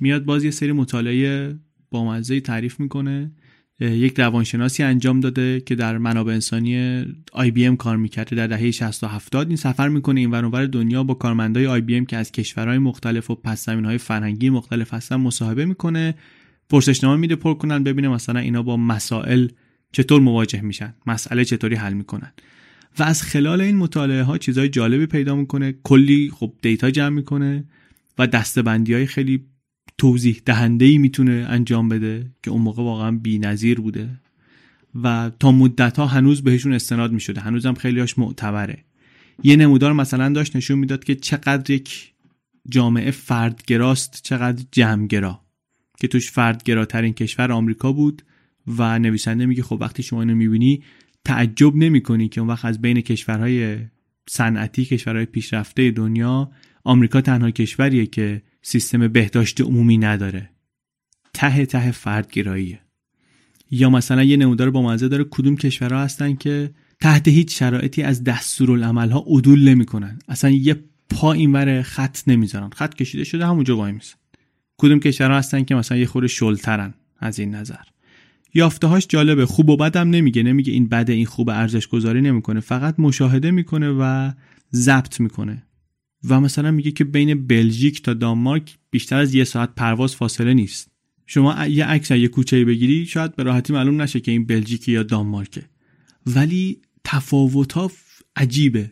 میاد باز یه سری مطالعه بامزه تعریف میکنه. یک روانشناسی انجام داده که در منابع انسانی آی بی ام کار میکرده در دهه شصت و هفتاد. این سفر میکنه اینور اونور دنیا با کارمندای آی بی ام که از کشورهای مختلف و پس زمینهای فرهنگی مختلف هستن مصاحبه میکنه، پرسشنامه میده پر کنن ببینه مثلا اینا با مسائل چطور مواجه میشن، مسئله چطوری حل میکنن و از خلال این مطالعه ها چیزای جالبی پیدا میکنه. کلی خب دیتا جمع میکنه و دسته‌بندی‌های خیلی توضیح دهنده‌ای میتونه انجام بده که اون موقع واقعا بی‌نظیر بوده و تا مدت‌ها هنوز بهشون استناد می‌شده، هنوزم خیلی‌هاش معتبره. یه نمودار مثلا داشت نشون میداد که چقدر یک جامعه فردگراست، چقدر جمعگرا. که توش فردگراترین کشور آمریکا بود و نویسنده میگه خب وقتی شما اینو میبینی تعجب نمی‌کنی که اون وقت از بین کشورهای صنعتی، کشورهای پیشرفته دنیا، آمریکا تنها کشوریه که سیستم بهداشت عمومی نداره. ته ته فردگراییه. یا مثلا یه نمودار با مزه داره، کدوم کشورها هستن که تحت هیچ شرایطی از دستورالعمل‌ها عدول نمی‌کنن، اصلا یه پا اینور خط نمیذارن، خط کشیده شده همونجا وای میسن. کدوم کشورها هستن که مثلا یه خورده شلترن از این نظر. یافته‌هاش جالبه، خوب و بدم نمیگه، نمیگه این بده این خوبه، ارزش گذاری نمیکنه، فقط مشاهده میکنه و ضبط میکنه. و مثلا میگه که بین بلژیک تا دانمارک بیشتر از یه ساعت پرواز فاصله نیست. شما یه عکس از یه کوچه‌ای بگیری شاید به راحتی معلوم نشه که این بلژیک یا دانمارکه، ولی تفاوت‌ها عجیبه.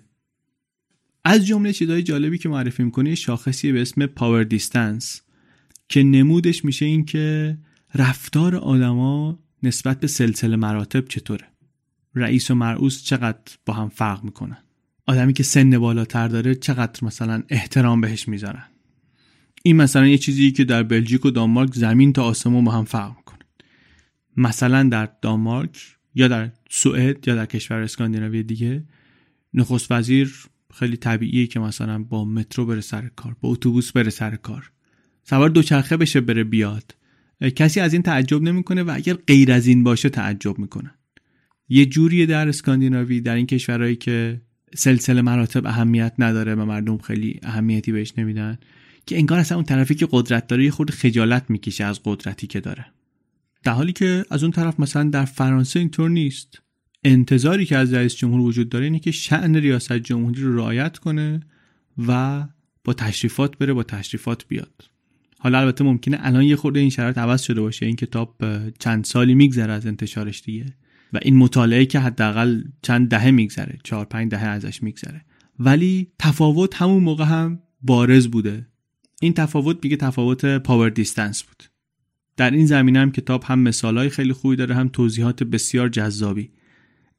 از جمله چیزای جالبی که معرفی می‌کنه شاخصی به اسم پاور دیستنس که نمودش میشه این که رفتار آدما نسبت به سلسله مراتب چطوره. رئیس و مرئوس چقدر با هم فرق میکنن، آدمی که سن بالاتر داره چقدر مثلا احترام بهش میذارن. این مثلا یه چیزی که در بلژیک و دانمارک زمین تا آسمون با هم فرق میکنه. مثلا در دانمارک یا در سوئد یا در کشور اسکاندیناوی دیگه نخست وزیر خیلی طبیعیه که مثلا با مترو بره سر کار، با اتوبوس بره سر کار، سوار دوچرخه بشه بره بیاد. کسی از این تعجب نمیکنه و اگر غیر از این باشه تعجب میکنن. یه جوریه در اسکاندیناوی، در این کشورهایی که سلسله مراتب اهمیت نداره و مردم خیلی اهمیتی بهش نمیدن، که انگار اصلا اون طرفی که قدرت داره یه خود خجالت میکشه از قدرتی که داره. در حالی که از اون طرف مثلا در فرانسه اینطور نیست. انتظاری که از رئیس جمهور وجود داره اینه که شأن ریاست جمهوری رو رعایت کنه و با تشریفات بره، با تشریفات بیاد. حالا البته ممکنه الان یه خورده این شرایط عوض شده باشه، این کتاب چند سالی میگذره از انتشارش دیگه و این مطالعه که حداقل چند دهه میگذره، چهار پنج دهه ازش میگذره، ولی تفاوت همون موقع هم بارز بوده. این تفاوت میگه تفاوت پاور دیستنس بود. در این زمینه هم کتاب هم مثالای خیلی خوبی داره، هم توضیحات بسیار جذابی.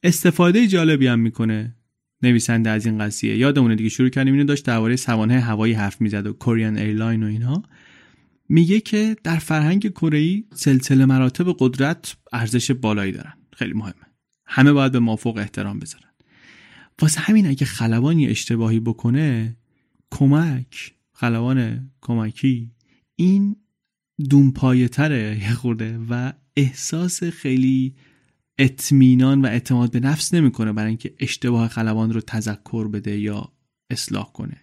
استفاده جالبی هم میکنه نویسنده از این قضیه. یادمونه دیگه شروع کردیم اینو داشت درباره سوانح هوایی حرف میزد و کورین ایرلاین و اینها. میگه که در فرهنگ کره‌ای سلسله مراتب قدرت ارزش بالایی دارن، خیلی مهمه، همه باید به مافوق احترام بذارن. واسه همین اگه خلبانی اشتباهی بکنه، کمک خلبان کمکی این دونپایه تره یه خورده و احساس خیلی اطمینان و اعتماد به نفس نمیکنه برای اینکه اشتباه خلبان رو تذکر بده یا اصلاح کنه.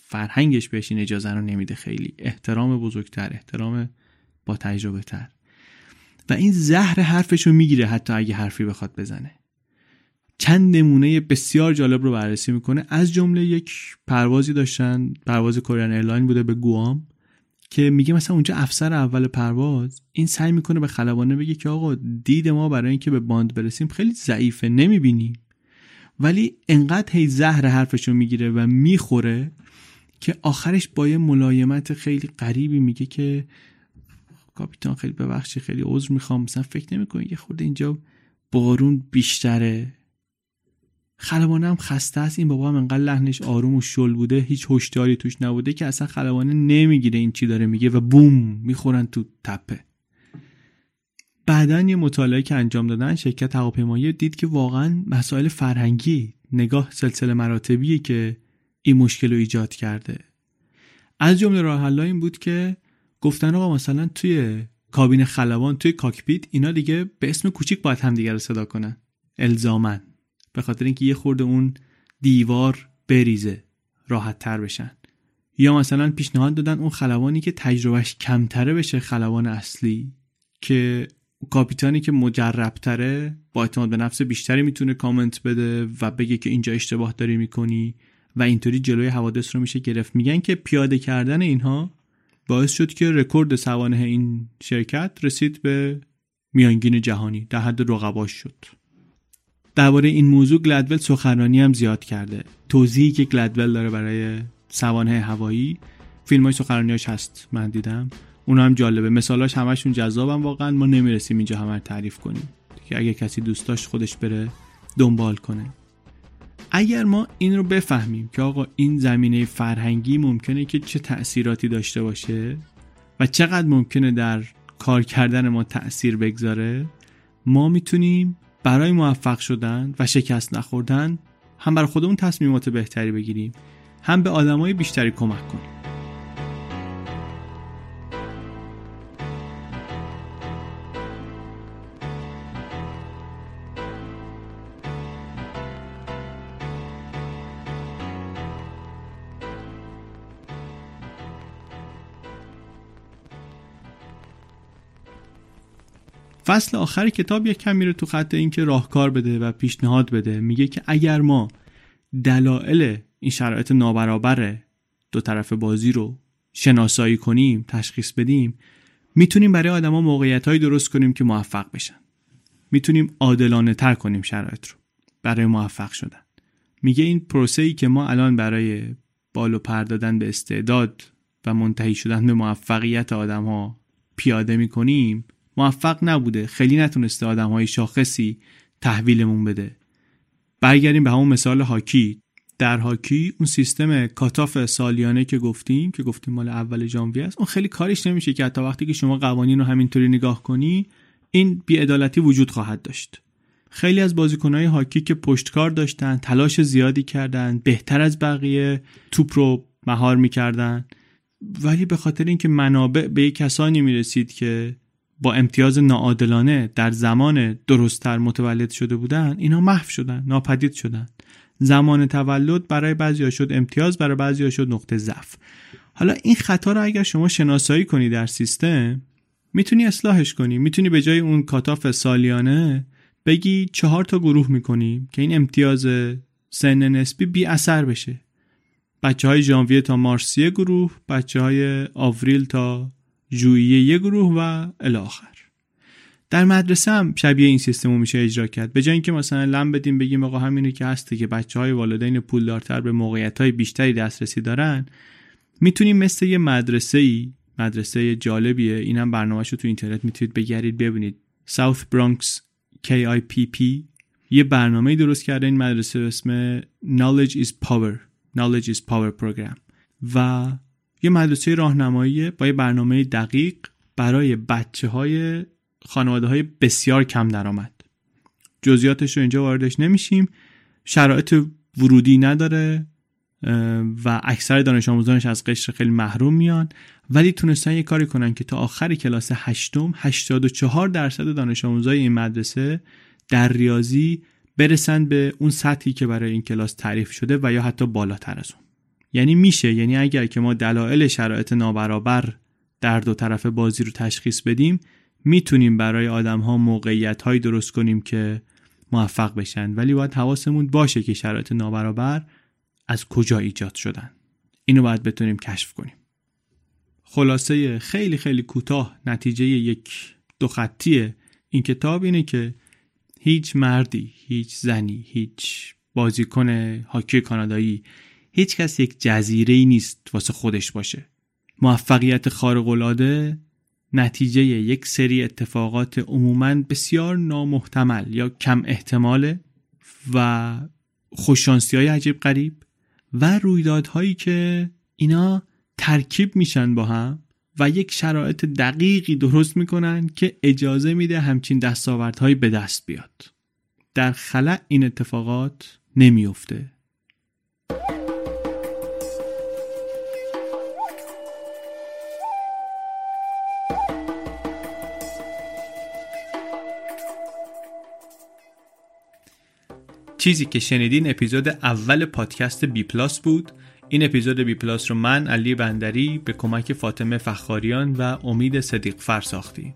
فرهنگش بهش این اجازه رو نمیده، خیلی احترام بزرگتر، احترام با تجربه تر. و این زهر حرفش رو میگیره حتی اگه حرفی بخواد بزنه. چند نمونه بسیار جالب رو بررسی میکنه، از جمله یک پروازی داشتن، پرواز کورین ایرلاین بوده به گوام، که میگه مثلا اونجا افسر اول پرواز این سعی میکنه به خلبانه بگه که آقا دید ما برای اینکه به باند برسیم خیلی ضعیفه، نمیبینی. ولی انقدر هی زهر حرفش رو میگیره و میخوره که آخرش با یه ملایمت خیلی غریبی میگه که کاپیتان خیلی ببخشید، خیلی عذر میخوام، مثلا فکر نمیکنید یه خورده اینجا بارون بیشتره؟ خلبانه هم خسته است، این بابا هم انقدر لحنش آروم و شل بوده، هیچ هشداری توش نبوده که اصلا خلبانه نمیگیره این چی داره میگه و بوم میخورن تو تپه. بعدن یه مطالعه که انجام دادن شرکت هواپیمایی دید که واقعا مسائل فرهنگی، نگاه سلسله مراتبیه که این مشکل رو ایجاد کرده. از جمله راه حل‌ها این بود که گفتن آقا مثلا توی کابین خلبان، توی کاکپیت، اینا دیگه به اسم کوچیک باید همدیگه رو صدا کنن الزامن، به خاطر اینکه یه خورده اون دیوار بریزه، راحت تر بشن. یا مثلا پیشنهاد دادن اون خلبانی که تجربهش کمتره بشه خلبان اصلی، که کاپیتانی که مجربتره با اعتماد به نفس بیشتری میتونه کامنت بده و بگه که اینجا اشتباه داری میکنی و اینطوری جلوی حوادث رو میشه گرفت. میگن که پیاده کردن اینها باعث شد که رکورد سوانح این شرکت رسید به میانگین جهانی، در حد رقباش شد. درباره این موضوع گلدول سخنرانی هم زیاد کرده. توضیحی که گلدول داره برای سوانح هوایی، فیلمای سخنرانیاش هست، من دیدم، اون هم جالبه. مثالاش همشون جذابن، واقعا ما نمیرسیم اینجا همه رو تعریف کنیم دیگه، اگه کسی دوست داشت خودش بره دنبال کنه. اگر ما این رو بفهمیم که آقا این زمینه فرهنگی ممکنه که چه تأثیراتی داشته باشه و چقدر ممکنه در کار کردن ما تأثیر بگذاره، ما میتونیم برای موفق شدن و شکست نخوردن هم برای خودمون تصمیمات بهتری بگیریم، هم به آدمای بیشتری کمک کنیم. فصل آخر کتاب یک کمی رو تو خط این که راهکار بده و پیشنهاد بده، میگه که اگر ما دلایل این شرایط نابرابر دو طرف بازی رو شناسایی کنیم، تشخیص بدیم، میتونیم برای آدما موقعیت‌های درست کنیم که موفق بشن. میتونیم عادلانه تر کنیم شرایط رو برای موفق شدن. میگه این پروسه‌ای که ما الان برای بالو پر دادن به استعداد و منتهی شدن به موفقیت آدم‌ها پیاده می‌کنیم، موفق نبوده، خیلی نتونسته آدم‌های شاخصی تحویلمون بده. برگردیم به همون مثال هاکی. در هاکی اون سیستم کاتاف سالیانه که گفتیم که گفتیم مال اول ژانویه است، اون خیلی کارش نمیشه که حتی وقتی که شما قوانین رو همینطوری نگاه کنی، این بی‌عدالتی وجود خواهد داشت. خیلی از بازیکن‌های هاکی که پشتکار داشتن، تلاش زیادی کردن، بهتر از بقیه توپ رو مهار می‌کردن، ولی به خاطر اینکه منابع به کسانی می‌رسید که با امتیاز ناعادلانه در زمان درست‌تر متولد شده بودن، اینا محو شدن، ناپدید شدن. زمان تولد برای بعضیا شد امتیاز، برای بعضیا شد نقطه ضعف. حالا این خطا رو اگر شما شناسایی کنی در سیستم، میتونی اصلاحش کنی. میتونی به جای اون کاتاف سالیانه بگی چهار تا گروه میکنی که این امتیاز سن نسبی بی اثر بشه. بچه‌های ژانویه تا مارس یک گروه، بچه‌های آوریل تا جویه یک گروه و الاخر. در مدرسه هم شبیه این سیستم رو میشه اجرا کرد. به جای اینکه مثلا لم بدیم بگیم آقا همینی که هسته که بچه‌های والدین پولدارتر به موقعیت‌های بیشتری دسترسی دارن، میتونیم مثل یه مدرسه‌ای، مدرسه جالبیه، اینم برنامه‌شو تو اینترنت میتونید بگیرید ببینید، South Bronx کی آی پی پی یه برنامه‌ای درست کرده این مدرسه به اسم Knowledge is Power Knowledge is Power Program و یه مدرسه راهنمایی با یه برنامه دقیق برای بچه‌های خانواده‌های بسیار کم درآمد. جزئیاتش رو اینجا واردش نمیشیم. شرایط ورودی نداره و اکثر دانش آموزانش از قشر خیلی محروم میان، ولی تونستن یه کاری کنن که تا آخر کلاس هشتم هشتاد و چهار درصد دانش آموزای این مدرسه در ریاضی برسن به اون سطحی که برای این کلاس تعریف شده و یا حتی بالاتر از اون. یعنی میشه، یعنی اگر که ما دلایل شرایط نابرابر در دو طرف بازی رو تشخیص بدیم، میتونیم برای آدم‌ها موقعیت‌های درست کنیم که موفق بشن، ولی باید حواسمون باشه که شرایط نابرابر از کجا ایجاد شدن. اینو باید بتونیم کشف کنیم. خلاصه خیلی خیلی کوتاه نتیجه یک دو خطی این کتاب اینه که هیچ مردی، هیچ زنی، هیچ بازیکن هاکی کانادایی، هیچ کس یک جزیره‌ای نیست واسه خودش باشه. موفقیت خارق‌العاده نتیجه یک سری اتفاقات عموماً بسیار نامحتمل یا کم احتماله و خوششانسی‌های عجیب غریب و رویدادهایی که اینا ترکیب میشن با هم و یک شرایط دقیقی درست میکنن که اجازه میده همچین دستاوردهایی به دست بیاد. در خلأ این اتفاقات نمیفته. چیزی که شنیدین اپیزود اول پادکست بی پلاس بود. این اپیزود بی پلاس رو من علی بندری به کمک فاطمه فخاریان و امید صدیق فر ساختیم.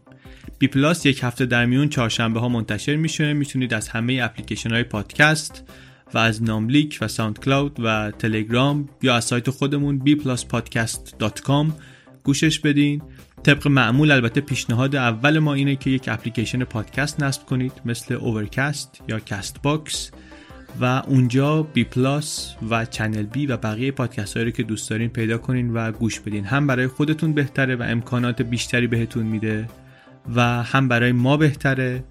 بی پلاس یک هفته در میون چهارشنبه ها منتشر میشه. میتونید از همه اپلیکیشن های پادکست و از ناملیک و ساوند کلاود و تلگرام یا از سایت خودمون بی پلاس پادکست دات کام گوشش بدین. طبق معمول البته پیشنهاد اول ما اینه که یک اپلیکیشن پادکست نصب کنید مثل اورکست یا کاست باکس و اونجا بی پلاس و چنل بی و بقیه پادکست هایی رو که دوست دارین پیدا کنین و گوش بدین. هم برای خودتون بهتره و امکانات بیشتری بهتون میده و هم برای ما بهتره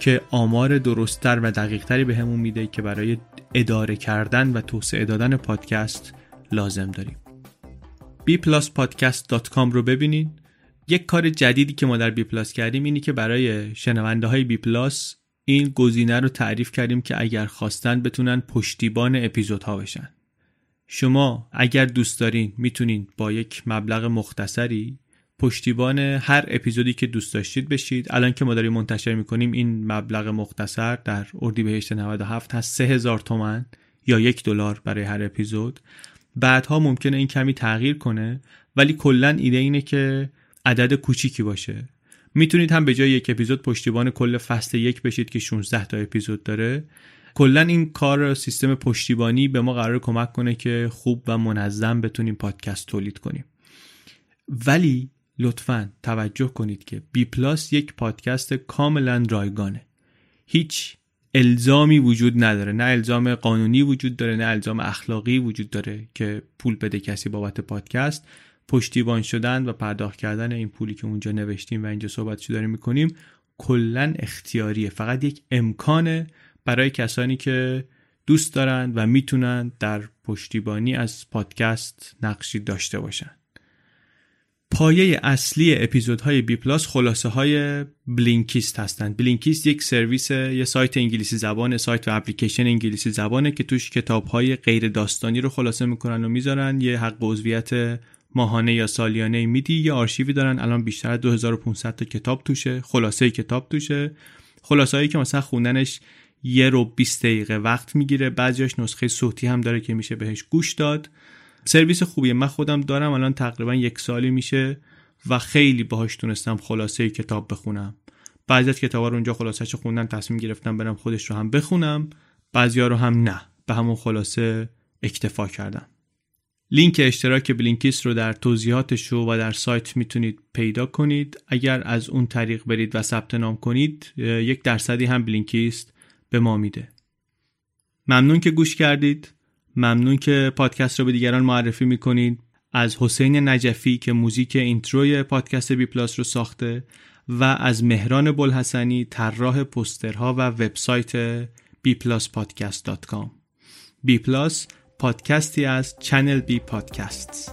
که آمار درستتر و دقیقتری به همون میده که برای اداره کردن و توسعه دادن پادکست لازم داریم. بی پلاس پادکست دات کام رو ببینین. یک کار جدیدی که ما در بی پلاس کردیم اینی که برای شنونده های بی پلاس این گزینه رو تعریف کردیم که اگر خواستن بتونن پشتیبان اپیزودها بشن. شما اگر دوست دارین میتونین با یک مبلغ مختصری پشتیبان هر اپیزودی که دوست داشتید بشید. الان که ما داریم منتشر میکنیم این مبلغ مختصر در اردیبهشت نود و هفت هست سه هزار تومان یا یک دلار برای هر اپیزود. بعدها ممکنه این کمی تغییر کنه ولی کلا ایده اینه که عدد کوچیکی باشه. میتونید هم به جای یک اپیزود پشتیبان کل فصل یک بشید که شانزده تا اپیزود داره. کلا این کار سیستم پشتیبانی به ما قرار کمک کنه که خوب و منظم بتونیم پادکست تولید کنیم. ولی لطفاً توجه کنید که بی پلاس یک پادکست کاملا رایگانه. هیچ الزامی وجود نداره. نه الزام قانونی وجود داره، نه الزام اخلاقی وجود داره که پول بده کسی بابت پادکست. پشتیبان شدن و پرداخت کردن این پولی که اونجا نوشتیم و اینجا صحبتشو داریم میکنیم کلا اختیاریه. فقط یک امکانه برای کسانی که دوست دارن و میتونن در پشتیبانی از پادکست نقشی داشته باشن. پایه اصلی اپیزودهای بی پلاس خلاصه های بلینکیست هستند. بلینکیست یک سرویس، یه سایت انگلیسی زبانه، سایت و اپلیکیشن انگلیسی زبانه که توش کتاب‌های غیر داستانی رو خلاصه میکنن و میذارن. یه حق عضویت ماهانه یا سالیانه میدی، یه آرشیوی دارن. الان بیشتر از دو هزار و پانصد تا کتاب توشه، خلاصه کتاب توشه. خلاصه‌ای که مثلا خوندنش یه رو بیست دقیقه وقت میگیره. بعضیاش نسخه صوتی هم داره که میشه بهش گوش داد. سرویس خوبیه، من خودم دارم الان تقریبا یک سالی میشه و خیلی باهاش تونستم خلاصه کتاب بخونم. بعضی از کتابا رو اونجا خلاصه‌اش خوندم، تصمیم گرفتم برم خودش رو هم بخونم، بعضیا رو هم نه، به همون خلاصه اکتفا کردم. لینک اشتراک بلینکیست رو در توضیحاتش و در سایت میتونید پیدا کنید. اگر از اون طریق برید و ثبت نام کنید یک درصدی هم بلینکیست به ما میده. ممنون که گوش کردید. ممنون که پادکست رو به دیگران معرفی میکنید. از حسین نجفی که موزیک اینتروی پادکست بی پلاس رو ساخته و از مهران بلحسنی طراح پوسترها و وبسایت بی پلاس پادکست دات کام. بی پلاس پادکستی از چنل بی پادکست.